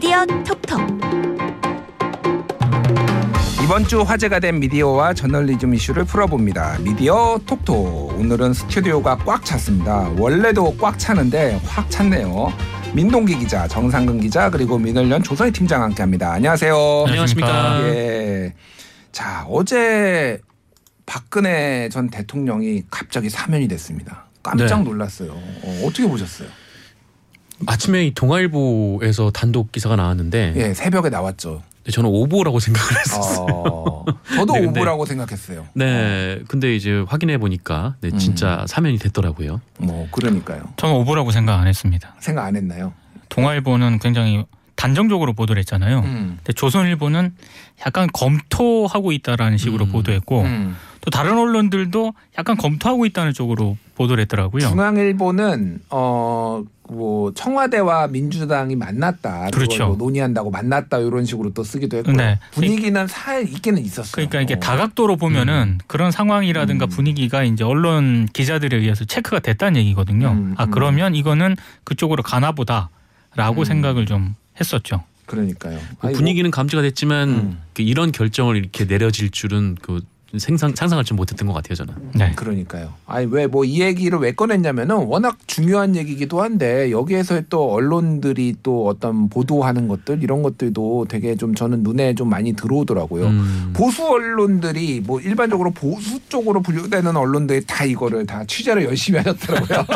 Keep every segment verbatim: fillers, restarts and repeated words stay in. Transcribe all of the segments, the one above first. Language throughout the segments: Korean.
미디어 톡톡. 이번 주 화제가 된 미디어와 저널리즘 이슈를 풀어봅니다. 미디어 톡톡. 오늘은 스튜디오가 꽉 찼습니다. 원래도 꽉 차는데 확 찼네요. 민동기 기자, 정상근 기자, 그리고 민언련 조선의 팀장 함께합니다. 안녕하세요. 안녕하십니까. 예. 자, 어제 박근혜 전 대통령이 갑자기 사면이 됐습니다. 깜짝 놀랐어요. 네. 어, 어떻게 보셨어요? 아침에 이 동아일보에서 단독 기사가 나왔는데, 예, 새벽에 나왔죠. 저는 오보라고 생각을 했었어요. 어, 저도 네, 오보라고 근데, 생각했어요. 네, 근데 이제 확인해 보니까 네, 진짜 음. 사면이 됐더라고요. 뭐 그러니까요. 저는 오보라고 생각 안 했습니다. 생각 안 했나요? 동아일보는 굉장히 단정적으로 보도를 했잖아요. 음. 근데 조선일보는 약간 검토하고 있다라는 식으로 음. 보도했고 음. 또 다른 언론들도 약간 검토하고 있다는 쪽으로 보도를 했더라고요. 중앙일보는 어, 뭐 청와대와 민주당이 만났다. 그렇죠. 뭐 논의한다고 만났다 이런 식으로 또 쓰기도 했고 네. 분위기는 사실 있기는 있었어요. 그러니까 이게 어. 다각도로 보면은 음. 그런 상황이라든가 음. 분위기가 이제 언론 기자들에 의해서 체크가 됐다는 얘기거든요. 음. 아 그러면 이거는 그쪽으로 가나 보다라고 음. 생각을 좀 했었죠. 그러니까요. 뭐 분위기는 감지가 됐지만 음. 이런 결정을 이렇게 내려질 줄은 그 생상 상상할 줄 못했던 것 같아요 저는. 네. 그러니까요. 아니 왜 뭐 이 얘기를 왜 꺼냈냐면은 워낙 중요한 얘기기도 한데 여기에서 또 언론들이 또 어떤 보도하는 것들 이런 것들도 되게 좀 저는 눈에 좀 많이 들어오더라고요. 음. 보수 언론들이 뭐 일반적으로 보수 쪽으로 분류되는 언론들이 다 이거를 다 취재를 열심히 하셨더라고요.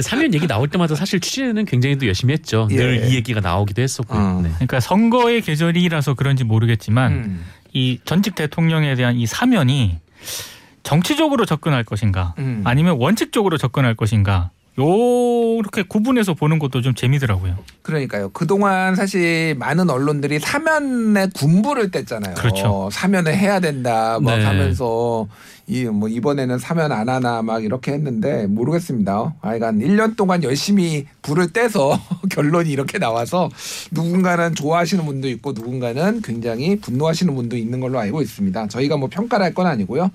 사면 얘기 나올 때마다 사실 취재는 굉장히 또 열심히 했죠. 예. 늘 이 얘기가 나오기도 했었고. 음. 네. 그러니까 선거의 계절이라서 그런지 모르겠지만. 음. 이 전직 대통령에 대한 이 사면이 정치적으로 접근할 것인가 음. 아니면 원칙적으로 접근할 것인가 요렇게 구분해서 보는 것도 좀 재미더라고요. 그러니까요. 그동안 사실 많은 언론들이 사면에 군부를 뗐잖아요. 그렇죠. 어, 사면을 해야 된다 막 네. 하면서 이 뭐 이번에는 사면 안 하나 막 이렇게 했는데 모르겠습니다. 하여간 일 년 동안 열심히 불을 떼서 결론이 이렇게 나와서 누군가는 좋아하시는 분도 있고 누군가는 굉장히 분노하시는 분도 있는 걸로 알고 있습니다. 저희가 뭐 평가를 할 건 아니고요.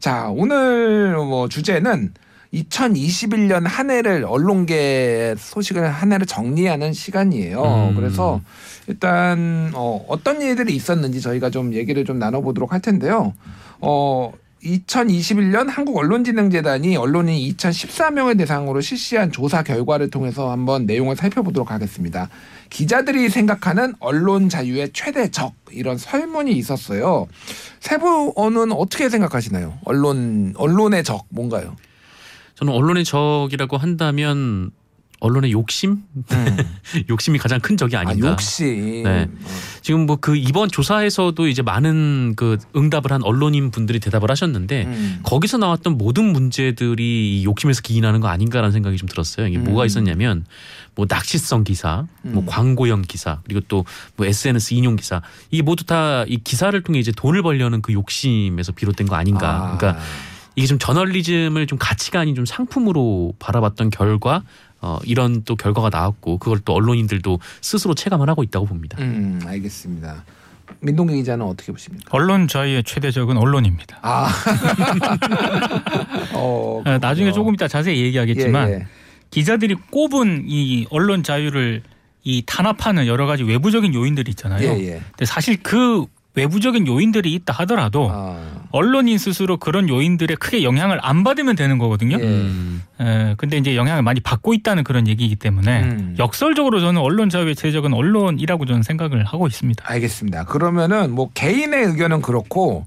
자, 오늘 뭐 주제는 이천이십일 년 한 해를 언론계 소식을 한 해를 정리하는 시간이에요. 음. 그래서 일단 어, 어떤 일들이 있었는지 저희가 좀 얘기를 좀 나눠보도록 할 텐데요. 어, 이천이십일 년 한국언론진흥재단이 언론인 이천십사 명을 대상으로 실시한 조사 결과를 통해서 한번 내용을 살펴보도록 하겠습니다. 기자들이 생각하는 언론 자유의 최대 적 이런 설문이 있었어요. 세부어는 어떻게 생각하시나요? 언론, 언론의 적 뭔가요? 저는 언론의 적이라고 한다면 언론의 욕심? 음. 욕심이 가장 큰 적이 아닌가. 아, 욕심. 네. 지금 뭐 그 이번 조사에서도 이제 많은 그 응답을 한 언론인 분들이 대답을 하셨는데 음. 거기서 나왔던 모든 문제들이 욕심에서 기인하는 거 아닌가라는 생각이 좀 들었어요. 이게 음. 뭐가 있었냐면 뭐 낚시성 기사, 음. 뭐 광고형 기사, 그리고 또 뭐 에스엔에스 인용 기사 이게 모두 다 이 기사를 통해 이제 돈을 벌려는 그 욕심에서 비롯된 거 아닌가. 아. 그러니까. 이게 좀 저널리즘을 좀 가치가 아닌 좀 상품으로 바라봤던 결과 어, 이런 또 결과가 나왔고 그걸 또 언론인들도 스스로 체감을 하고 있다고 봅니다. 음, 알겠습니다. 민동기 기자는 어떻게 보십니까? 언론 자유의 최대적은 언론입니다. 아. 어, 나중에 조금 이따 자세히 얘기하겠지만 예, 예. 기자들이 꼽은 이 언론 자유를 이 탄압하는 여러 가지 외부적인 요인들이 있잖아요. 예, 예. 근데 사실 그 외부적인 요인들이 있다 하더라도 아. 언론인 스스로 그런 요인들에 크게 영향을 안 받으면 되는 거거든요. 그런데 예. 이제 영향을 많이 받고 있다는 그런 얘기이기 때문에 음. 역설적으로 저는 언론 자유의 최적은 언론이라고 저는 생각을 하고 있습니다. 알겠습니다. 그러면은 뭐 개인의 의견은 그렇고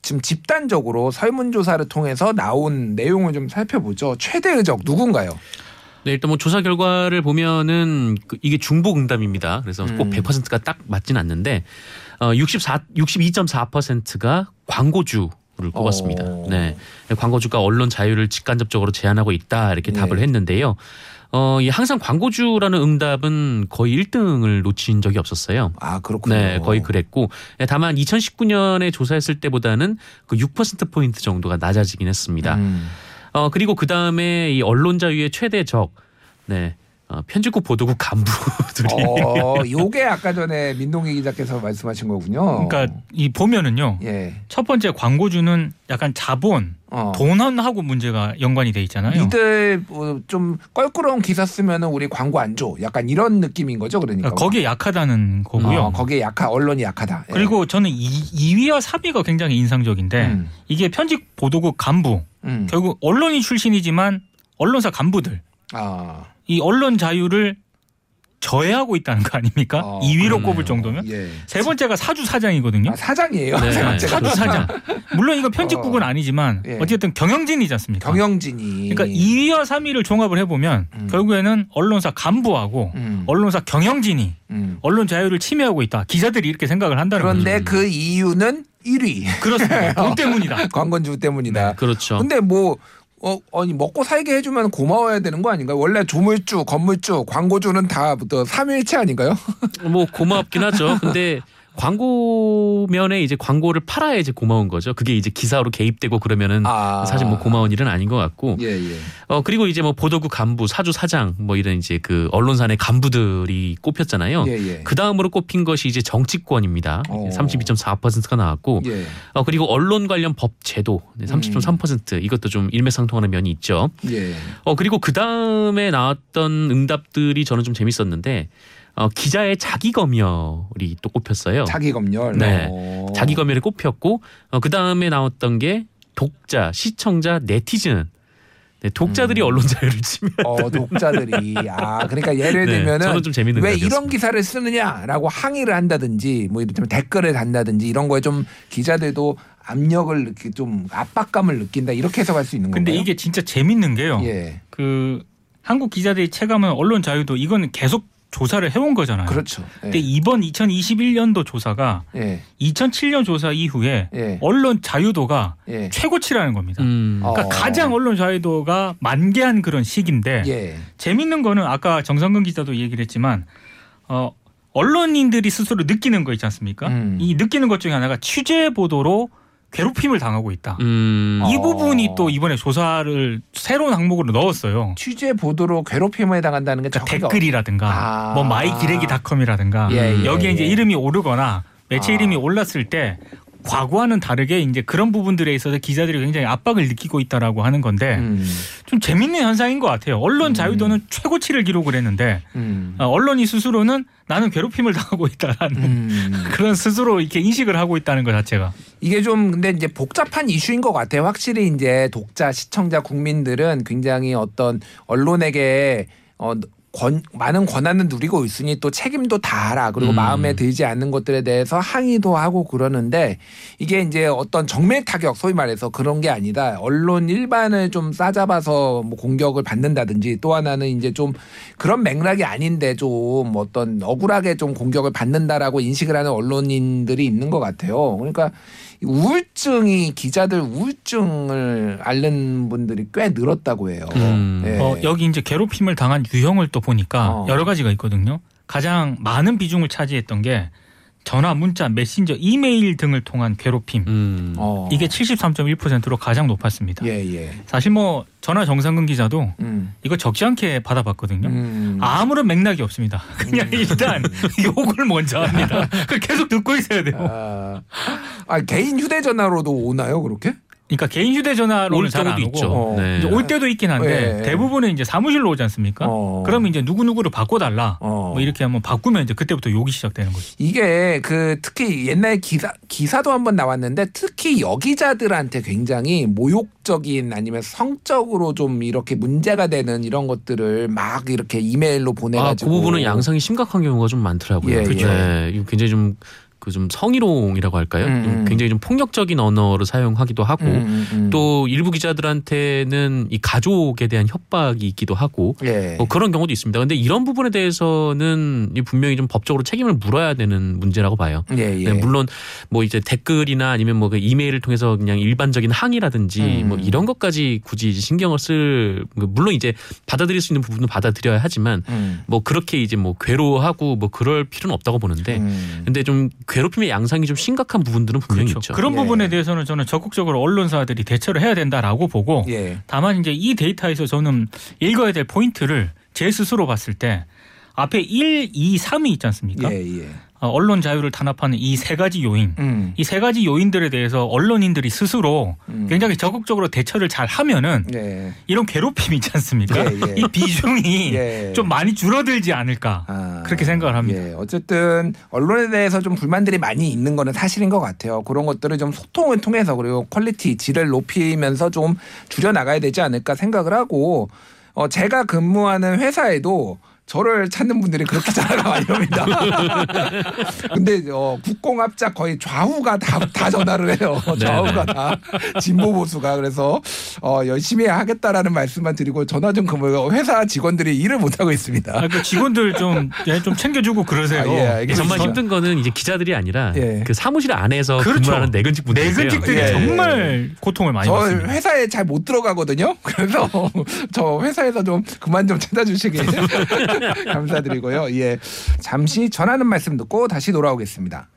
지금 집단적으로 설문조사를 통해서 나온 내용을 좀 살펴보죠. 최대의 적 누군가요? 네, 일단 뭐 조사 결과를 보면은 이게 중복 응답입니다. 그래서 음. 꼭 백 퍼센트가 딱 맞진 않는데 어, 육십사, 육십이 점 사 퍼센트가 광고주를 꼽았습니다. 오. 네, 광고주가 언론 자유를 직간접적으로 제한하고 있다 이렇게 네. 답을 했는데요. 어, 항상 광고주라는 응답은 거의 일 등을 놓친 적이 없었어요. 아, 그렇군요. 네, 거의 그랬고 다만 이천십구 년에 조사했을 때보다는 그 육 퍼센트 포인트 정도가 낮아지긴 했습니다. 음. 어 그리고 그 다음에 이 언론 자유의 최대 적, 네 어, 편집국 보도국 간부들이. 어, 요게 아까 전에 민동기 기자께서 말씀하신 거군요. 그러니까 이 보면은요. 예. 첫 번째 광고주는 약간 자본, 어. 돈하고 문제가 연관이 돼 있잖아요. 이들 뭐 좀 껄끄러운 기사 쓰면은 우리 광고 안 줘. 약간 이런 느낌인 거죠, 그러니까. 거기에 약하다는 거고요. 어, 거기에 약하, 언론이 약하다. 예. 그리고 저는 이 위와 삼 위가 굉장히 인상적인데 음. 이게 편집 보도국 간부, 음. 결국 언론인 출신이지만 언론사 간부들 아. 이 언론 자유를 저해하고 있다는 거 아닙니까? 어, 이 위로 그러네요. 꼽을 정도면. 예. 세 번째가 사주 사장이거든요. 아, 사장이에요? 네, 네, 사주 사장. 물론 이거 편집국은 어, 아니지만 예. 어쨌든 경영진이지 않습니까? 경영진이. 그러니까 이 위와 삼 위를 종합을 해보면 음. 결국에는 언론사 간부하고 음. 언론사 경영진이 음. 언론 자유를 침해하고 있다. 기자들이 이렇게 생각을 한다는 거죠. 그런데 그 이유는 일 위. 그렇습니다. 돈 때문이다. 광고주 때문이다. 네, 그렇죠. 근데 뭐. 어, 아니, 먹고 살게 해주면 고마워야 되는 거 아닌가요? 원래 조물주, 건물주, 광고주는 다 삼위일체 아닌가요? 뭐 고맙긴 하죠. 근데 광고면에 이제 광고를 팔아야 이제 고마운 거죠. 그게 이제 기사로 개입되고 그러면은 아. 사실 뭐 고마운 일은 아닌 것 같고. 예, 예. 어, 그리고 이제 뭐 보도국 간부, 사주 사장 뭐 이런 이제 그 언론사 내 간부들이 꼽혔잖아요. 예, 예. 그 다음으로 꼽힌 것이 이제 정치권입니다. 오. 삼십이 점 사 퍼센트가 나왔고. 예. 어, 그리고 언론 관련 법 제도 삼십 점 삼 퍼센트 음. 이것도 좀 일맥상통하는 면이 있죠. 예. 어, 그리고 그 다음에 나왔던 응답들이 저는 좀 재밌었는데 어, 기자의 자기 검열이 또 꼽혔어요. 자기 검열. 네, 오. 자기 검열이 꼽혔고 어, 그 다음에 나왔던 게 독자, 시청자, 네티즌. 네, 독자들이 음. 언론 자유를 침해한다. 어, 독자들이. 아, 그러니까 예를 들면은 네, 왜 이런 기사를 쓰느냐라고 항의를 한다든지 뭐 이를테면 댓글을 단다든지 이런 거에 좀 기자들도 압력을 느끼, 좀 압박감을 느낀다 이렇게 해석할 수 있는 건가요? 근데 이게 진짜 재밌는 게요. 예. 그 한국 기자들이 체감한 언론 자유도 이건 계속 조사를 해온 거잖아요. 그렇죠. 예. 근데 이번 이천이십일 년도 조사가 예. 이천칠 년 조사 이후에 예. 언론 자유도가 예. 최고치라는 겁니다. 음. 그러니까 어. 가장 언론 자유도가 만개한 그런 시기인데 예. 재밌는 거는 아까 정상근 기자도 얘기를 했지만 어, 언론인들이 스스로 느끼는 거 있지 않습니까? 음. 이 느끼는 것 중에 하나가 취재 보도로 괴롭힘을 당하고 있다. 음. 이 부분이 또 이번에 조사를 새로운 항목으로 넣었어요. 취재 보도로 괴롭힘을 당한다는 게 그러니까 댓글이라든가 아. 뭐 마이기레기닷컴이라든가 예, 예, 여기에 예. 이제 이름이 오르거나 매체 아. 이름이 올랐을 때 과거와는 다르게 이제 그런 부분들에 있어서 기자들이 굉장히 압박을 느끼고 있다라고 하는 건데 음. 좀 재밌는 현상인 것 같아요. 언론 자유도는 음. 최고치를 기록을 했는데 음. 언론이 스스로는 나는 괴롭힘을 당하고 있다라는 음. 그런 스스로 이렇게 인식을 하고 있다는 것 자체가 이게 좀 근데 이제 복잡한 이슈인 것 같아요. 확실히 이제 독자, 시청자, 국민들은 굉장히 어떤 언론에게 어. 권, 많은 권한을 누리고 있으니 또 책임도 다 알아. 그리고 음. 마음에 들지 않는 것들에 대해서 항의도 하고 그러는데 이게 이제 어떤 정밀 타격 소위 말해서 그런 게 아니다. 언론 일반을 좀 싸잡아서 뭐 공격을 받는다든지 또 하나는 이제 좀 그런 맥락이 아닌데 좀 어떤 억울하게 좀 공격을 받는다라고 인식을 하는 언론인들이 있는 것 같아요. 그러니까 우울증이 기자들 우울증을 앓는 분들이 꽤 늘었다고 해요. 음. 예. 어, 여기 이제 괴롭힘을 당한 유형을 또 보니까 어. 여러 가지가 있거든요. 가장 많은 비중을 차지했던 게 전화, 문자, 메신저, 이메일 등을 통한 괴롭힘. 음. 어. 이게 칠십삼 점 일 퍼센트로 가장 높았습니다. 예, 예. 사실 뭐 전화 정상근 기자도 음. 이거 적지 않게 받아봤거든요. 음. 아무런 맥락이 없습니다. 그냥 음. 일단 욕을 먼저 합니다. 계속 듣고 있어야 돼요. 아, 아, 개인 휴대전화로도 오나요, 그렇게? 그러니까 개인 휴대전화로는 잘 안 오고 어. 네. 이제 올 때도 있긴 한데 네. 대부분은 이제 사무실로 오지 않습니까? 어. 그러면 이제 누구 누구를 바꿔달라 어. 뭐 이렇게 한번 바꾸면 이제 그때부터 욕이 시작되는 거죠. 이게 그 특히 옛날 기사 기사도 한번 나왔는데 특히 여기자들한테 굉장히 모욕적인 아니면 성적으로 좀 이렇게 문제가 되는 이런 것들을 막 이렇게 이메일로 보내가지고 아, 그 부분은 양상이 심각한 경우가 좀 많더라고요. 예, 그렇죠. 예. 네, 굉장히 좀 그 좀 성희롱이라고 할까요? 음, 음. 굉장히 좀 폭력적인 언어를 사용하기도 하고 음, 음. 또 일부 기자들한테는 이 가족에 대한 협박이 있기도 하고 예. 뭐 그런 경우도 있습니다. 그런데 이런 부분에 대해서는 분명히 좀 법적으로 책임을 물어야 되는 문제라고 봐요. 예, 예. 네, 물론 뭐 이제 댓글이나 아니면 뭐 그 이메일을 통해서 그냥 일반적인 항의라든지 음. 뭐 이런 것까지 굳이 신경을 쓸 물론 이제 받아들일 수 있는 부분도 받아들여야 하지만 음. 뭐 그렇게 이제 뭐 괴로워하고 뭐 그럴 필요는 없다고 보는데 음. 근데 좀 괴롭힘의 양상이 좀 심각한 부분들은 분명히 그렇죠. 있죠. 그런 예. 부분에 대해서는 저는 적극적으로 언론사들이 대처를 해야 된다라고 보고 예. 다만 이제 이 데이터에서 저는 읽어야 될 포인트를 제 스스로 봤을 때 앞에 일, 이, 삼이 있지 않습니까? 예, 예. 언론 자유를 탄압하는 이 세 가지 요인. 음. 이 세 가지 요인들에 대해서 언론인들이 스스로 음. 굉장히 적극적으로 대처를 잘 하면은 예. 이런 괴롭힘이 있지 않습니까? 예, 예. 이 비중이 예. 좀 많이 줄어들지 않을까 아, 그렇게 생각을 합니다. 예. 어쨌든 언론에 대해서 좀 불만들이 많이 있는 거는 사실인 것 같아요. 그런 것들을 좀 소통을 통해서 그리고 퀄리티, 질을 높이면서 좀 줄여나가야 되지 않을까 생각을 하고 어, 제가 근무하는 회사에도 저를 찾는 분들이 그렇게 전화가 많이 옵니다. 근데 어, 국공합작 거의 좌우가 다, 다 전화를 해요. 좌우가 다 진보 보수가. 그래서 어, 열심히 하겠다라는 말씀만 드리고 전화 좀 그만. 회사 직원들이 일을 못하고 있습니다. 아, 그 직원들 좀, 예, 좀 챙겨주고 그러세요. 아, 예, 예, 정말 힘든 거는 이제 기자들이 아니라 예. 그 사무실 안에서 그렇죠. 근무하는 내근직 분들 내근직들이 예. 정말 고통을 많이 받습니다. 저 회사에 잘 못 들어가거든요. 그래서 저 회사에서 좀 그만 좀 찾아주시길 감사드리고요. 예, 잠시 전하는 말씀 듣고 다시 돌아오겠습니다.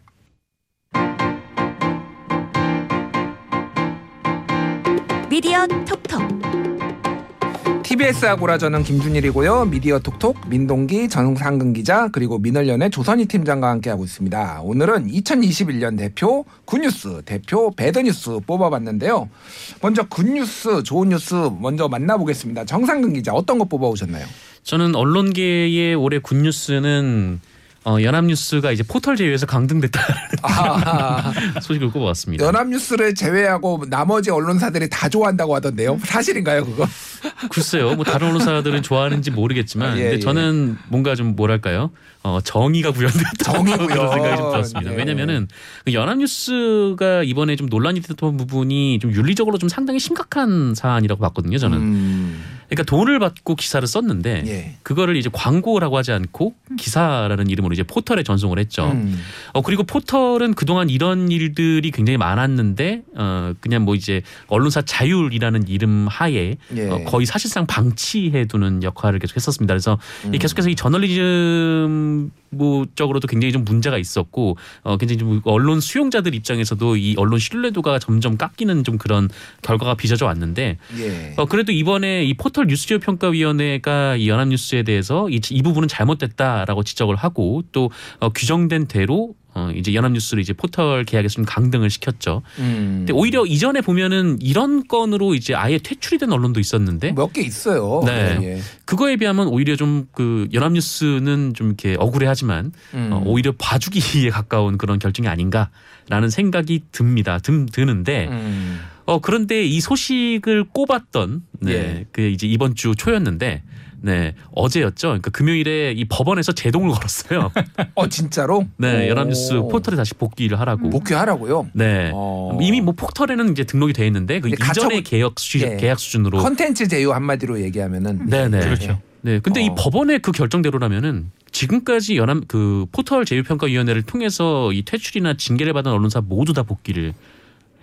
미디어 톡톡 티비에스 아고라 저는 김준일이고요. 미디어 톡톡 민동기 전상근 기자 그리고 민월련의 조선희 팀장과 함께하고 있습니다. 오늘은 이천이십일 년 대표 굿뉴스 대표 배드뉴스 뽑아봤는데요. 먼저 굿뉴스 좋은 뉴스 먼저 만나보겠습니다. 정상근 기자 어떤 거 뽑아오셨나요? 저는 언론계의 올해 굿뉴스는 어, 연합뉴스가 이제 포털 제외해서 강등됐다는 아, 소식을 꼽아왔습니다. 연합뉴스를 제외하고 나머지 언론사들이 다 좋아한다고 하던데요. 사실인가요 그거? 글쎄요. 뭐 다른 언론사들은 좋아하는지 모르겠지만 예, 근데 저는 예. 뭔가 좀 뭐랄까요. 어, 정의가 구현됐다. 정의 구현. 그런 생각이 좀 들었습니다. 예. 왜냐면은 연합뉴스가 이번에 좀 논란이 됐던 부분이 좀 윤리적으로 좀 상당히 심각한 사안이라고 봤거든요. 저는. 음. 그러니까 돈을 받고 기사를 썼는데 예. 그거를 이제 광고라고 하지 않고 기사라는 이름으로 이제 포털에 전송을 했죠. 음. 어, 그리고 포털은 그동안 이런 일들이 굉장히 많았는데 어, 그냥 뭐 이제 언론사 자율이라는 이름 하에 예. 어, 거의 사실상 방치해두는 역할을 계속 했었습니다. 그래서 음. 계속해서 이 저널리즘 적으로도 굉장히 좀 문제가 있었고 어, 굉장히 좀 언론 수용자들 입장에서도 이 언론 신뢰도가 점점 깎이는 좀 그런 결과가 빚어져 왔는데 예. 어, 그래도 이번에 이 포털 뉴스제휴평가위원회가 이 연합뉴스에 대해서 이, 이 부분은 잘못됐다라고 지적을 하고 또 어, 규정된 대로 어, 이제 연합뉴스를 이제 포털 계약에서 좀 강등을 시켰죠. 음. 근데 오히려 이전에 보면은 이런 건으로 이제 아예 퇴출이 된 언론도 있었는데 몇 개 있어요. 네. 예, 예. 그거에 비하면 오히려 좀 그 연합뉴스는 좀 이렇게 억울해하지만 음. 어, 오히려 봐주기에 가까운 그런 결정이 아닌가라는 생각이 듭니다. 드, 드는데. 음. 어, 그런데 이 소식을 꼽았던 네. 예. 그 이제 이번 주 초였는데 네 어제였죠. 그러니까 금요일에 이 법원에서 제동을 걸었어요. 어 진짜로? 네 연합뉴스 포털에 다시 복귀를 하라고. 복귀하라고요? 네 어. 이미 뭐 포털에는 이제 등록이 돼 있는데 그 이전의 계약 수준 예. 계약 수준으로. 컨텐츠 제휴 한마디로 얘기하면은. 네네 그렇죠. 네 근데 어. 이 법원의 그 결정대로라면은. 지금까지 연합 그 포털 제휴평가위원회를 통해서 이 퇴출이나 징계를 받은 언론사 모두 다 복귀를.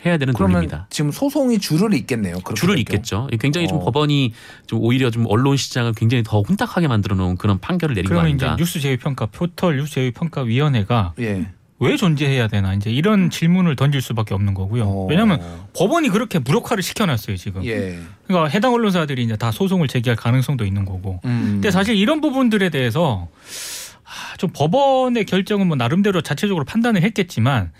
해야 되는 논리입니다. 지금 소송이 줄을 잇겠네요. 줄을 잇겠죠. 굉장히 어. 좀 법원이 좀 오히려 좀 언론 시장을 굉장히 더 혼탁하게 만들어 놓은 그런 판결을 내린 거 아닙니까? 그러면 이제 뉴스 제휴 평가 포털 뉴스 제휴 평가 위원회가 예. 왜 존재해야 되나 이제 이런 질문을 던질 수밖에 없는 거고요. 어. 왜냐하면 법원이 그렇게 무력화를 시켜놨어요 지금. 예. 그러니까 해당 언론사들이 이제 다 소송을 제기할 가능성도 있는 거고. 음. 근데 사실 이런 부분들에 대해서 좀 법원의 결정은 뭐 나름대로 자체적으로 판단을 했겠지만.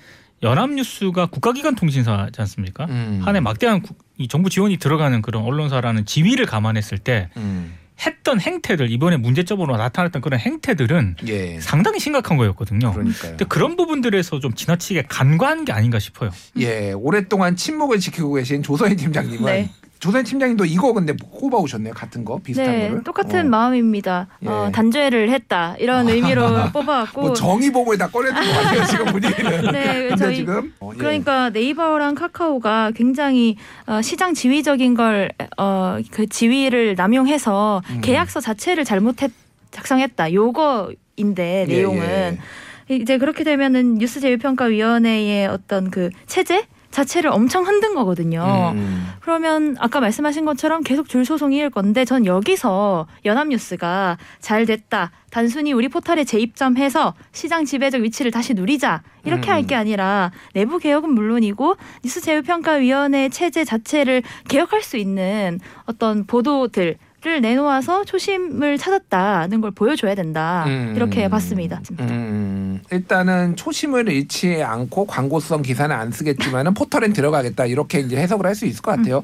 연합뉴스가 국가기관 통신사지 않습니까? 음. 한 해 막대한 구, 이 정부 지원이 들어가는 그런 언론사라는 지위를 감안했을 때 음. 했던 행태들 이번에 문제점으로 나타났던 그런 행태들은 예. 상당히 심각한 거였거든요. 그런데 그런 부분들에서 좀 지나치게 간과한 게 아닌가 싶어요. 예, 오랫동안 침묵을 지키고 계신 조선희 팀장님은 네. 조선희 팀장님도 이거 근데 꼽아오셨네요. 같은 거 비슷한 네, 거를. 똑같은 어. 마음입니다. 예. 어, 단죄를 했다 이런 아. 의미로 뽑아왔고. 뭐 정의복을 다 꺼내는 것 같아요. 지금 분위기는. 네, 근데 저희, 지금. 어, 예. 그러니까 네이버랑 카카오가 굉장히 어, 시장 지위적인 걸 어, 그 지위를 남용해서 음. 계약서 자체를 잘못했 작성했다. 요거인데 내용은. 예, 예. 이제 그렇게 되면은 뉴스 제휴평가위원회의 어떤 그 체제? 자체를 엄청 흔든 거거든요. 음. 그러면 아까 말씀하신 것처럼 계속 줄소송이 일 건데 전 여기서 연합뉴스가 잘 됐다. 단순히 우리 포털에 재입점해서 시장 지배적 위치를 다시 누리자. 이렇게 음. 할 게 아니라 내부 개혁은 물론이고 뉴스 제휴평가위원회 체제 자체를 개혁할 수 있는 어떤 보도들 를 내놓아서 초심을 찾았다는 걸 보여줘야 된다. 음, 이렇게 봤습니다. 음, 일단은 초심을 잃지 않고 광고성 기사는 안 쓰겠지만은 포털엔 들어가겠다. 이렇게 이제 해석을 할 수 있을 것 같아요. 음.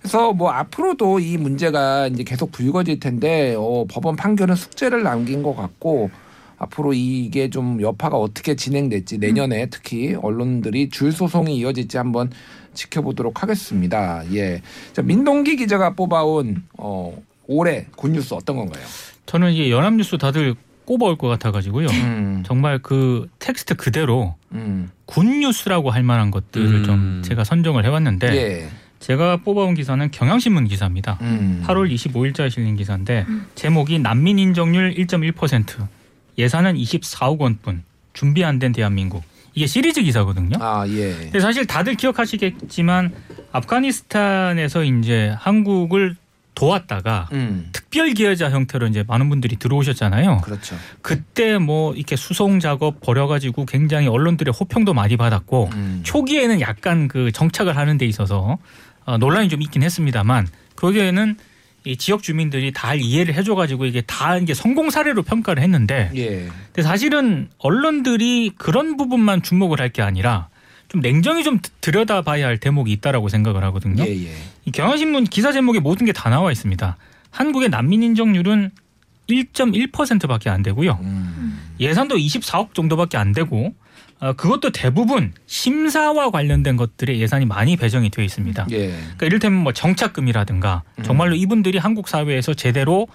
그래서 뭐 앞으로도 이 문제가 이제 계속 불거질 텐데 어, 법원 판결은 숙제를 남긴 것 같고. 앞으로 이게 좀 여파가 어떻게 진행될지 내년에 특히 언론들이 줄 소송이 이어질지 한번 지켜보도록 하겠습니다. 예, 자, 민동기 기자가 뽑아온 어, 올해 굿뉴스 어떤 건가요? 저는 이게 연합뉴스 다들 꼽아올 것 같아가지고요. 음. 정말 그 텍스트 그대로 음. 굿뉴스라고 할 만한 것들을 음. 좀 제가 선정을 해왔는데 예. 제가 뽑아온 기사는 경향신문 기사입니다. 음. 팔월 이십오일자에 실린 기사인데 음. 제목이 난민 인정률 일 점 일 퍼센트. 예산은 이십사억 원뿐. 준비 안 된 대한민국. 이게 시리즈 기사거든요. 아, 예. 근데 사실 다들 기억하시겠지만 아프가니스탄에서 이제 한국을 도왔다가 음. 특별 기여자 형태로 이제 많은 분들이 들어오셨잖아요. 그렇죠. 그때 뭐 이렇게 수송 작업 벌여가지고 굉장히 언론들의 호평도 많이 받았고 음. 초기에는 약간 그 정착을 하는 데 있어서 논란이 좀 있긴 했습니다만 거기에는 이 지역 주민들이 다 이해를 해줘가지고 이게 다 이게 성공 사례로 평가를 했는데, 예. 근데 사실은 언론들이 그런 부분만 주목을 할 게 아니라 좀 냉정히 좀 들여다봐야 할 대목이 있다라고 생각을 하거든요. 예, 예. 이 경향신문 기사 제목에 모든 게 다 나와 있습니다. 한국의 난민 인정률은 일 점 일 퍼센트밖에 안 되고요. 음. 예산도 이십사억 정도밖에 안 되고. 그것도 대부분 심사와 관련된 것들의 예산이 많이 배정이 되어 있습니다. 예. 그러니까 이를테면 뭐 정착금이라든가 정말로 음. 이분들이 한국 사회에서 제대로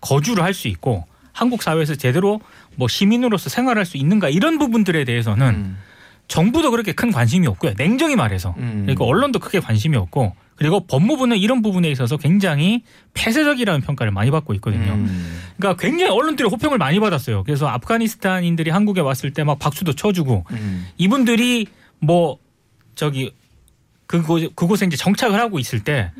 거주를 할 수 있고 한국 사회에서 제대로 뭐 시민으로서 생활할 수 있는가 이런 부분들에 대해서는 음. 정부도 그렇게 큰 관심이 없고요. 냉정히 말해서. 음. 그리고 언론도 크게 관심이 없고 그리고 법무부는 이런 부분에 있어서 굉장히 폐쇄적이라는 평가를 많이 받고 있거든요. 음. 그러니까 굉장히 언론들의 호평을 많이 받았어요. 그래서 아프가니스탄인들이 한국에 왔을 때 막 박수도 쳐주고 음. 이분들이 뭐 저기 그곳 그곳에 이제 정착을 하고 있을 때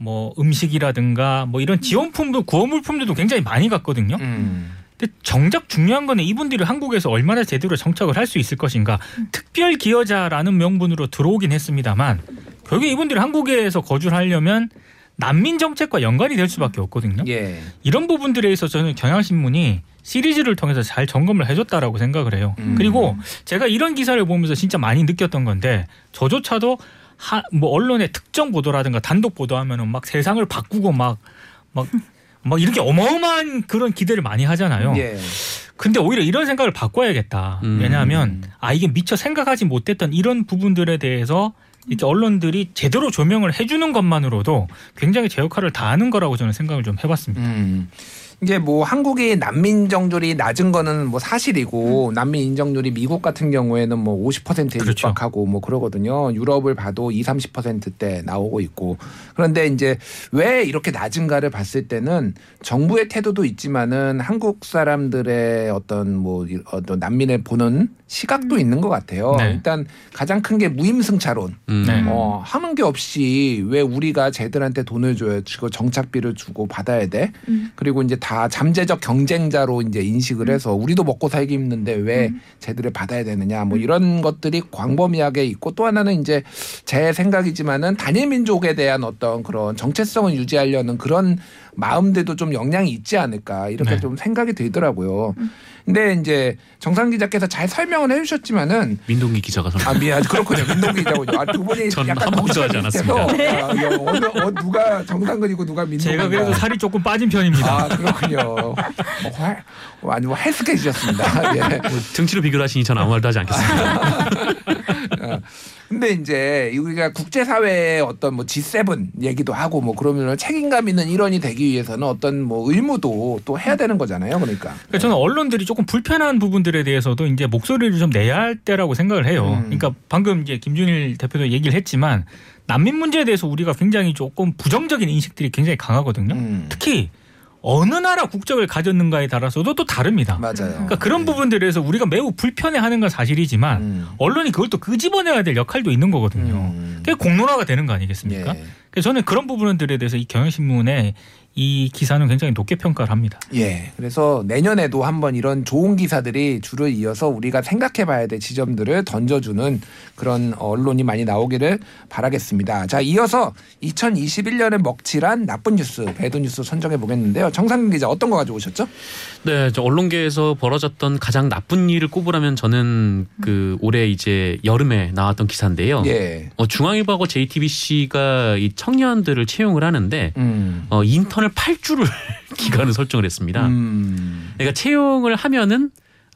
뭐 음식이라든가 뭐 이런 지원품도 구호물품들도 굉장히 많이 갔거든요. 음. 근데 정작 중요한 거는 이분들이 한국에서 얼마나 제대로 정착을 할 수 있을 것인가. 음. 특별 기여자라는 명분으로 들어오긴 했습니다만. 결국에 이분들이 한국에서 거주를 하려면 난민 정책과 연관이 될 수밖에 없거든요. 예. 이런 부분들에 있어서 저는 경향신문이 시리즈를 통해서 잘 점검을 해줬다라고 생각을 해요. 음. 그리고 제가 이런 기사를 보면서 진짜 많이 느꼈던 건데 저조차도 하, 뭐 언론의 특정 보도라든가 단독 보도하면은 막 세상을 바꾸고 막 막 막 이렇게 어마어마한 그런 기대를 많이 하잖아요. 예. 근데 오히려 이런 생각을 바꿔야겠다. 음. 왜냐하면 아 이게 미처 생각하지 못했던 이런 부분들에 대해서 이렇게 언론들이 제대로 조명을 해주는 것만으로도 굉장히 제 역할을 다하는 거라고 저는 생각을 좀 해봤습니다. 음. 이제 뭐 한국이 난민 인정률이 낮은 거는 뭐 사실이고 음. 난민 인정률이 미국 같은 경우에는 뭐 오십 퍼센트에 그렇죠. 육박하고 뭐 그러거든요. 유럽을 봐도 이십, 삼십 퍼센트대 나오고 있고 그런데 이제 왜 이렇게 낮은가를 봤을 때는 정부의 태도도 있지만은 한국 사람들의 어떤 뭐 어떤 난민을 보는 시각도 음. 있는 것 같아요. 네. 일단 가장 큰 게 무임승차론. 음. 네. 어, 하는 게 없이 왜 우리가 쟤들한테 돈을 줘야 주고 정착비를 주고 받아야 돼? 음. 그리고 이제 다 잠재적 경쟁자로 이제 인식을 음. 해서 우리도 먹고 살기 힘든데 왜 음. 쟤들을 받아야 되느냐 뭐 이런 것들이 광범위하게 있고 또 하나는 이제 제 생각이지만은 단일 민족에 대한 어떤 그런 정체성을 유지하려는 그런 마음들도 좀 영향이 있지 않을까 이렇게 네. 좀 생각이 들더라고요. 음. 근데 이제 정상 기자께서 잘 설명을 해주셨지만은 민동기 기자가 설명. 아 미안 그렇군요. 민동기 기자군요. 아, 두 분이 전 약간 헛소리하지 않았습니다. 네. 아, 야, 어느, 어, 누가 정상근이고 누가 민동기? 제가 그래도 살이 조금 빠진 편입니다. 아 그렇군요. 뭐, 활, 아니 뭐 헬스케이지였습니다. 예. 뭐, 등치로 비교를 하시니 전 아무 말도 하지 않겠습니다. 근데 이제 우리가 국제사회의 어떤 뭐 지 세븐 얘기도 하고 뭐 그러면 책임감 있는 일원이 되기 위해서는 어떤 뭐 의무도 또 해야 되는 거잖아요. 그러니까. 그러니까 저는 언론들이 조금 불편한 부분들에 대해서도 이제 목소리를 좀 내야 할 때라고 생각을 해요. 음. 그러니까 방금 이제 김준일 대표도 얘기를 했지만 난민 문제에 대해서 우리가 굉장히 조금 부정적인 인식들이 굉장히 강하거든요. 음. 특히 어느 나라 국적을 가졌는가에 따라서도 또 다릅니다. 맞아요. 그러니까 그런 네. 부분들에서 우리가 매우 불편해하는 건 사실이지만 음. 언론이 그걸 또 끄집어내야 될 역할도 있는 거거든요. 음. 그게 공론화가 되는 거 아니겠습니까? 네. 그래서 저는 그런 부분들에 대해서 이 경향신문의 이 기사는 굉장히 높게 평가를 합니다. 예. 그래서 내년에도 한번 이런 좋은 기사들이 줄을 이어서 우리가 생각해봐야 될 지점들을 던져주는 그런 언론이 많이 나오기를 바라겠습니다. 자, 이어서 이천이십일 년에 먹칠한 나쁜 뉴스, 배드 뉴스 선정해 보겠는데요. 정상근 기자 어떤 거 가져오셨죠? 네, 저 언론계에서 벌어졌던 가장 나쁜 일을 꼽으라면 저는 그 올해 이제 여름에 나왔던 기사인데요. 예. 어, 중앙일보하고 제이티비씨가 이 청년들을 채용을 하는데 음. 어, 인턴을 팔 주를 기간을 설정을 했습니다. 음. 그러니까 채용을 하면은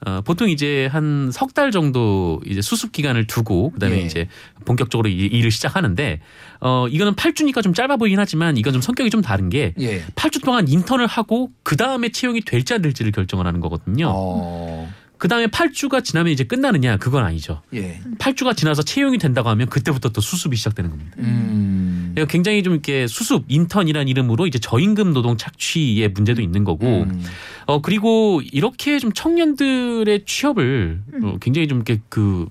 어, 보통 이제 한 석 달 정도 이제 수습 기간을 두고 그다음에 예. 이제 본격적으로 일을 시작하는데 어, 이거는 팔 주니까 좀 짧아 보이긴 하지만 이건 좀 성격이 좀 다른 게 예. 팔 주 동안 인턴을 하고 그 다음에 채용이 될지 안 될지를 결정을 하는 거거든요. 어. 그 다음에 팔 주가 지나면 이제 끝나느냐 그건 아니죠. 예. 팔 주가 지나서 채용이 된다고 하면 그때부터 또 수습이 시작되는 겁니다. 음. 그러니까 굉장히 좀 이렇게 수습 인턴이라는 이름으로 이제 저임금 노동 착취의 문제도 있는 거고, 음. 어 그리고 이렇게 좀 청년들의 취업을 음. 어, 굉장히 좀 이렇게 그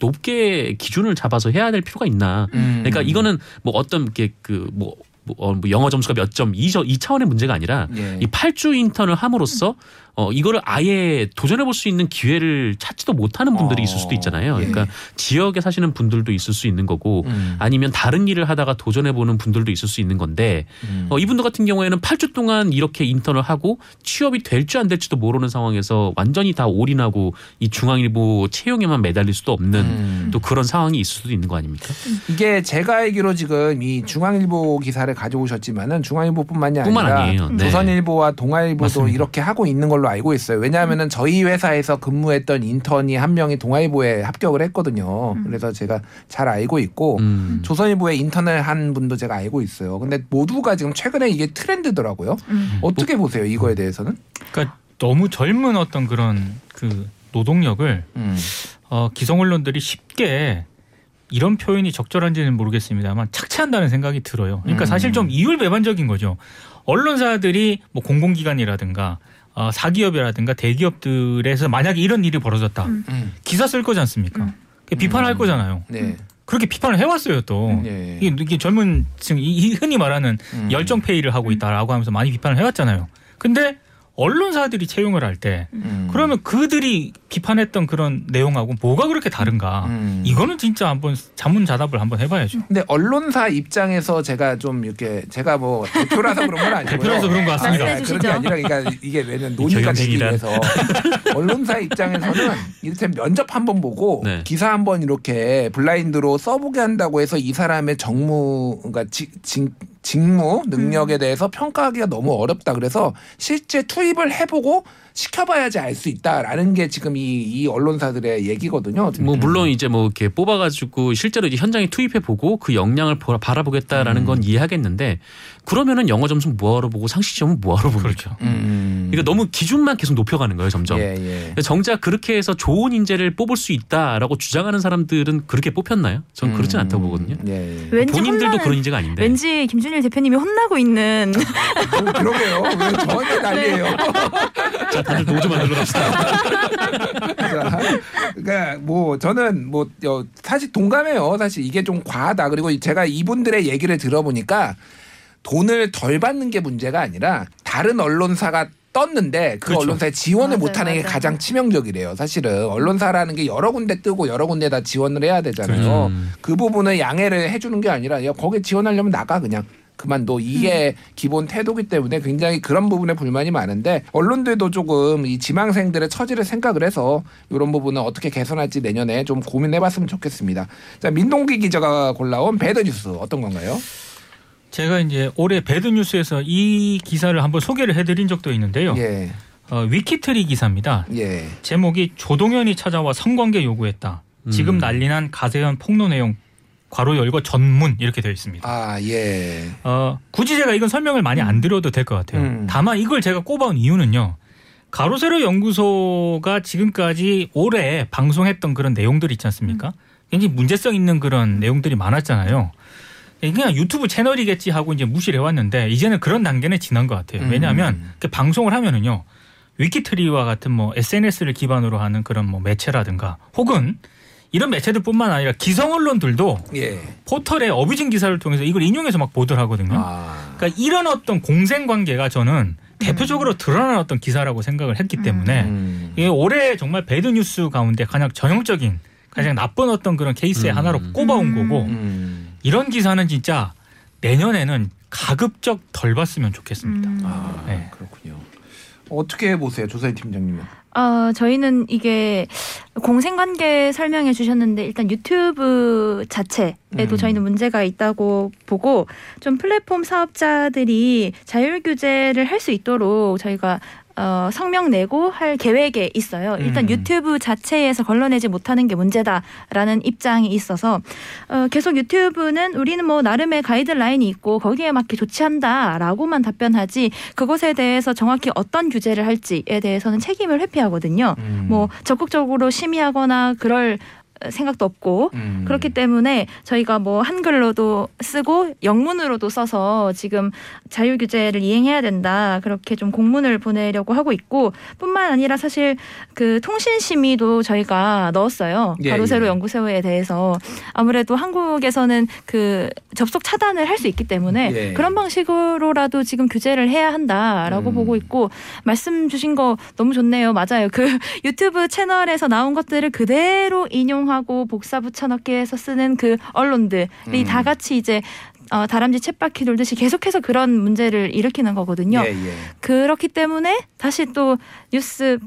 높게 기준을 잡아서 해야 될 필요가 있나. 음. 그러니까 이거는 뭐 어떤 이렇게 그 뭐. 뭐 영어 점수가 몇 점 이 차원의 문제가 아니라 예. 이 팔 주 인턴을 함으로써 어 이거를 아예 도전해 볼 수 있는 기회를 찾지도 못하는 분들이 어. 있을 수도 있잖아요. 그러니까 예. 지역에 사시는 분들도 있을 수 있는 거고 음. 아니면 다른 일을 하다가 도전해 보는 분들도 있을 수 있는 건데 음. 어 이분들 같은 경우에는 팔 주 동안 이렇게 인턴을 하고 취업이 될지 안 될지도 모르는 상황에서 완전히 다 올인하고 이 중앙일보 채용에만 매달릴 수도 없는 음. 또 그런 상황이 있을 수도 있는 거 아닙니까? 이게 제가 알기로 지금 이 중앙일보 기사를 가져오셨지만은 중앙일보뿐만이 아니라 네. 조선일보와 동아일보도 맞습니다. 이렇게 하고 있는 걸로 알고 있어요. 왜냐하면은 저희 회사에서 근무했던 인턴이 한 명이 동아일보에 합격을 했거든요. 음. 그래서 제가 잘 알고 있고 음. 조선일보에 인턴을 한 분도 제가 알고 있어요. 근데 모두가 지금 최근에 이게 트렌드더라고요. 음. 어떻게 보세요? 이거에 대해서는? 그러니까 너무 젊은 어떤 그런 그 노동력을 음. 어, 기성 언론들이 쉽게 이런 표현이 적절한지는 모르겠습니다만 착취한다는 생각이 들어요. 그러니까 음. 사실 좀 이율배반적인 거죠. 언론사들이 뭐 공공기관이라든가 어, 사기업이라든가 대기업들에서 만약에 이런 일이 벌어졌다. 음. 기사 쓸 거지 않습니까? 음. 비판할 음. 거잖아요. 네. 그렇게 비판을 해왔어요 또. 네. 이게 젊은 지금 이 흔히 말하는 음. 열정페이를 하고 있다라고 하면서 많이 비판을 해왔잖아요. 근데 언론사들이 채용을 할 때 음. 그러면 그들이 비판했던 그런 내용하고 뭐가 그렇게 다른가. 음. 이거는 진짜 한번 자문자답을 한번 해봐야죠. 근데 언론사 입장에서 제가 좀 이렇게 제가 뭐 대표라서 그런 건 아니고요. 대표라서 그런 것 같습니다. 아, 그런 게 아니라 그러니까 이게 왜냐면 논의가 되기 위해서 언론사 입장에서는 이를테면 면접 한번 보고 네. 기사 한번 이렇게 블라인드로 써보게 한다고 해서 이 사람의 정무 그러니까 지, 지, 직무 능력에 대해서 음. 평가하기가 너무 어렵다. 그래서 실제 투입을 해보고 시켜봐야지 알 수 있다라는 게 지금 이, 이 언론사들의 얘기거든요. 뭐 물론 이제 뭐 이렇게 뽑아가지고 실제로 이제 현장에 투입해보고 그 역량을 보라, 바라보겠다라는 음. 건 이해하겠는데 그러면은 영어 점수 뭐하러 보고 상식 시험은 뭐하러 보고 그렇죠. 음. 그러니까 너무 기준만 계속 높여가는 거예요 점점. 예, 예. 정작 그렇게 해서 좋은 인재를 뽑을 수 있다라고 주장하는 사람들은 그렇게 뽑혔나요? 전 음. 그렇진 않다고 보거든요. 예, 예. 왠지 본인들도 혼나는, 그런 인재가 아닌데. 왠지 김준일 대표님이 혼나고 있는. 뭐, 그러게요. 왜 저한테 난리예요. 자, 다들 노조 만들어갑시다. 그러니까 뭐 저는 뭐 사실 동감해요. 사실 이게 좀 과하다. 그리고 제가 이분들의 얘기를 들어보니까 돈을 덜 받는 게 문제가 아니라 다른 언론사가 떴는데 그 그렇죠. 언론사에 지원을 못하는 게 가장 치명적이래요. 사실은 언론사라는 게 여러 군데 뜨고 여러 군데 다 지원을 해야 되잖아요. 음. 그 부분을 양해를 해주는 게 아니라 야, 거기에 지원하려면 나가 그냥. 그만둬. 이게 음. 기본 태도기 때문에 굉장히 그런 부분에 불만이 많은데 언론들도 조금 이 지망생들의 처지를 생각을 해서 이런 부분은 어떻게 개선할지 내년에 좀 고민해봤으면 좋겠습니다. 자, 민동기 기자가 골라온 배드 뉴스 어떤 건가요? 제가 이제 올해 배드 뉴스에서 이 기사를 한번 소개를 해드린 적도 있는데요. 예. 어, 위키트리 기사입니다. 예. 제목이 조동현이 찾아와 성관계 요구했다. 음. 지금 난리난 가세현 폭로 내용. 괄호 열고 전문 이렇게 되어 있습니다. 아 예. 어 굳이 제가 이건 설명을 많이 안 드려도 될 것 같아요. 음. 다만 이걸 제가 꼽아온 이유는요. 가로세로 연구소가 지금까지 올해 방송했던 그런 내용들 있지 않습니까? 음. 굉장히 문제성 있는 그런 내용들이 많았잖아요. 그냥 유튜브 채널이겠지 하고 이제 무시를 해왔는데 이제는 그런 단계는 지난 것 같아요. 왜냐하면 음. 그 방송을 하면은요 위키트리와 같은 뭐 에스엔에스를 기반으로 하는 그런 뭐 매체라든가 혹은 이런 매체들뿐만 아니라 기성 언론들도 예. 포털에 어뷰징 기사를 통해서 이걸 인용해서 막 보도를 하거든요. 아. 그러니까 이런 어떤 공생관계가 저는 대표적으로 드러난 어떤 기사라고 생각을 했기 때문에 음. 이게 올해 정말 배드뉴스 가운데 가장 전형적인 가장 나쁜 어떤 그런 케이스의 음. 하나로 꼽아온 거고 음. 이런 기사는 진짜 내년에는 가급적 덜 봤으면 좋겠습니다. 음. 아, 네. 그렇군요. 어떻게 보세요, 조사희 팀장님은? 어, 저희는 이게 공생관계 설명해 주셨는데 일단 유튜브 자체에도 음. 저희는 문제가 있다고 보고 좀 플랫폼 사업자들이 자율규제를 할 수 있도록 저희가 어, 성명 내고 할 계획에 있어요. 일단 음. 유튜브 자체에서 걸러내지 못하는 게 문제다라는 입장이 있어서 어, 계속 유튜브는 우리는 뭐 나름의 가이드라인이 있고 거기에 맞게 조치한다라고만 답변하지 그것에 대해서 정확히 어떤 규제를 할지에 대해서는 책임을 회피하거든요. 음. 뭐 적극적으로 심의하거나 그럴 생각도 없고 음. 그렇기 때문에 저희가 뭐 한글로도 쓰고 영문으로도 써서 지금 자율규제를 이행해야 된다 그렇게 좀 공문을 보내려고 하고 있고 뿐만 아니라 사실 그 통신심의도 저희가 넣었어요. 예, 가로세로 예. 연구소에 대해서 아무래도 한국에서는 그 접속 차단을 할 수 있기 때문에 예. 그런 방식으로라도 지금 규제를 해야 한다라고 음. 보고 있고 말씀 주신 거 너무 좋네요. 맞아요. 그 유튜브 채널에서 나온 것들을 그대로 인용 하고 복사 붙여넣기해서 쓰는 그 언론들이 음. 다 같이 이제 어, 다람쥐 챗바퀴 돌듯이 계속해서 그런 문제를 일으키는 거거든요. 예, 예. 그렇기 때문에 다시 또 뉴스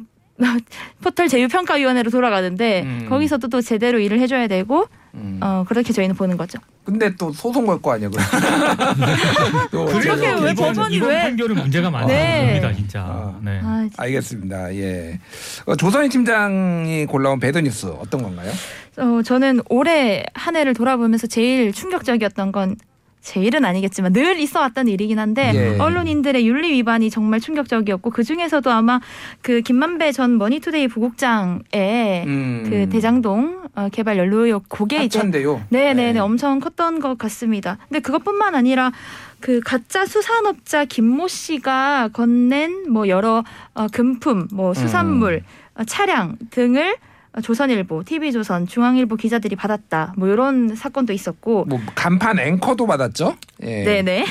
포털 제휴평가위원회로 돌아가는데 음. 거기서도 또 제대로 일을 해줘야 되고 음. 어, 그렇게 저희는 보는 거죠. 근데 또 소송 걸 거 아니야. 그렇게 왜 법원이 이번 왜 판결은 문제가 많이 있습니다. 네. 진짜. 아, 네. 아, 진짜. 알겠습니다. 예. 어, 조선희 팀장이 골라온 배드뉴스 어떤 건가요? 어, 저는 올해 한 해를 돌아보면서 제일 충격적이었던 건 제일은 아니겠지만 늘 있어왔던 일이긴 한데 예. 언론인들의 윤리 위반이 정말 충격적이었고 그중에서도 아마 그 김만배 전 머니투데이 부국장의 음. 그 대장동 개발 연루 의혹 그게 이제 네네네 네. 엄청 컸던 것 같습니다. 근데 그것뿐만 아니라 그 가짜 수산업자 김모 씨가 건넨 뭐 여러 어, 금품, 뭐 수산물, 음. 차량 등을 조선일보, 티비조선, 중앙일보 기자들이 받았다. 뭐 이런 사건도 있었고. 뭐 간판 앵커도 받았죠? 예. 네네.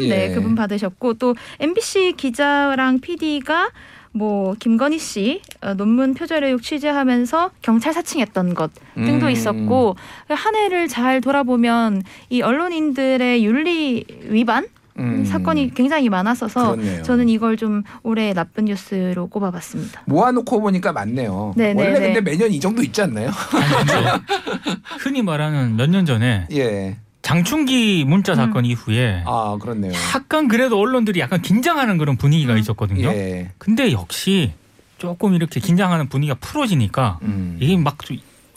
예. 네, 그분 받으셨고 또 엠비씨 기자랑 피디가 뭐 김건희 씨 논문 표절 의혹 취재하면서 경찰 사칭했던 것 등도 음. 있었고 한 해를 잘 돌아보면 이 언론인들의 윤리 위반? 음. 사건이 굉장히 많았어서 그렇네요. 저는 이걸 좀 올해 나쁜 뉴스로 꼽아봤습니다. 모아놓고 보니까 많네요. 네네네. 원래 근데 매년 이 정도 있지 않나요? 흔히 말하는 몇 년 전에 예. 장충기 문자 음. 사건 이후에 아, 그렇네요. 약간 그래도 언론들이 약간 긴장하는 그런 분위기가 음. 있었거든요. 예. 근데 역시 조금 이렇게 긴장하는 분위기가 풀어지니까 음. 이게 막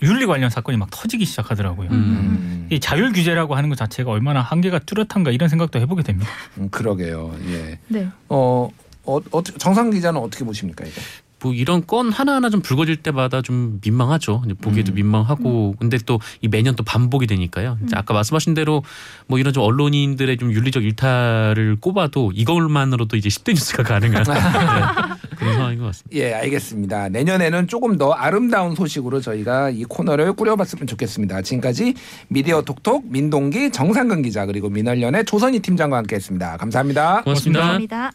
윤리 관련 사건이 막 터지기 시작하더라고요. 음. 이 자율 규제라고 하는 것 자체가 얼마나 한계가 뚜렷한가 이런 생각도 해보게 됩니다. 음, 그러게요. 예. 네. 어, 어, 어 정상 기자는 어떻게 보십니까 이거? 뭐 이런 건 하나하나 좀 불거질 때마다 좀 민망하죠. 보기에도 음. 민망하고 음. 근데 또 이 매년 또 반복이 되니까요. 음. 아까 말씀하신 대로 뭐 이런 좀 언론인들의 좀 윤리적 일탈을 꼽아도 이걸만으로도 이제 십 대 뉴스가 가능한 네, 그런 상황인 것 같습니다. 예, 알겠습니다. 내년에는 조금 더 아름다운 소식으로 저희가 이 코너를 꾸려봤으면 좋겠습니다. 지금까지 미디어 톡톡 민동기 정상근 기자 그리고 민언련의 조선희 팀장과 함께했습니다. 감사합니다. 고맙습니다. 고맙습니다.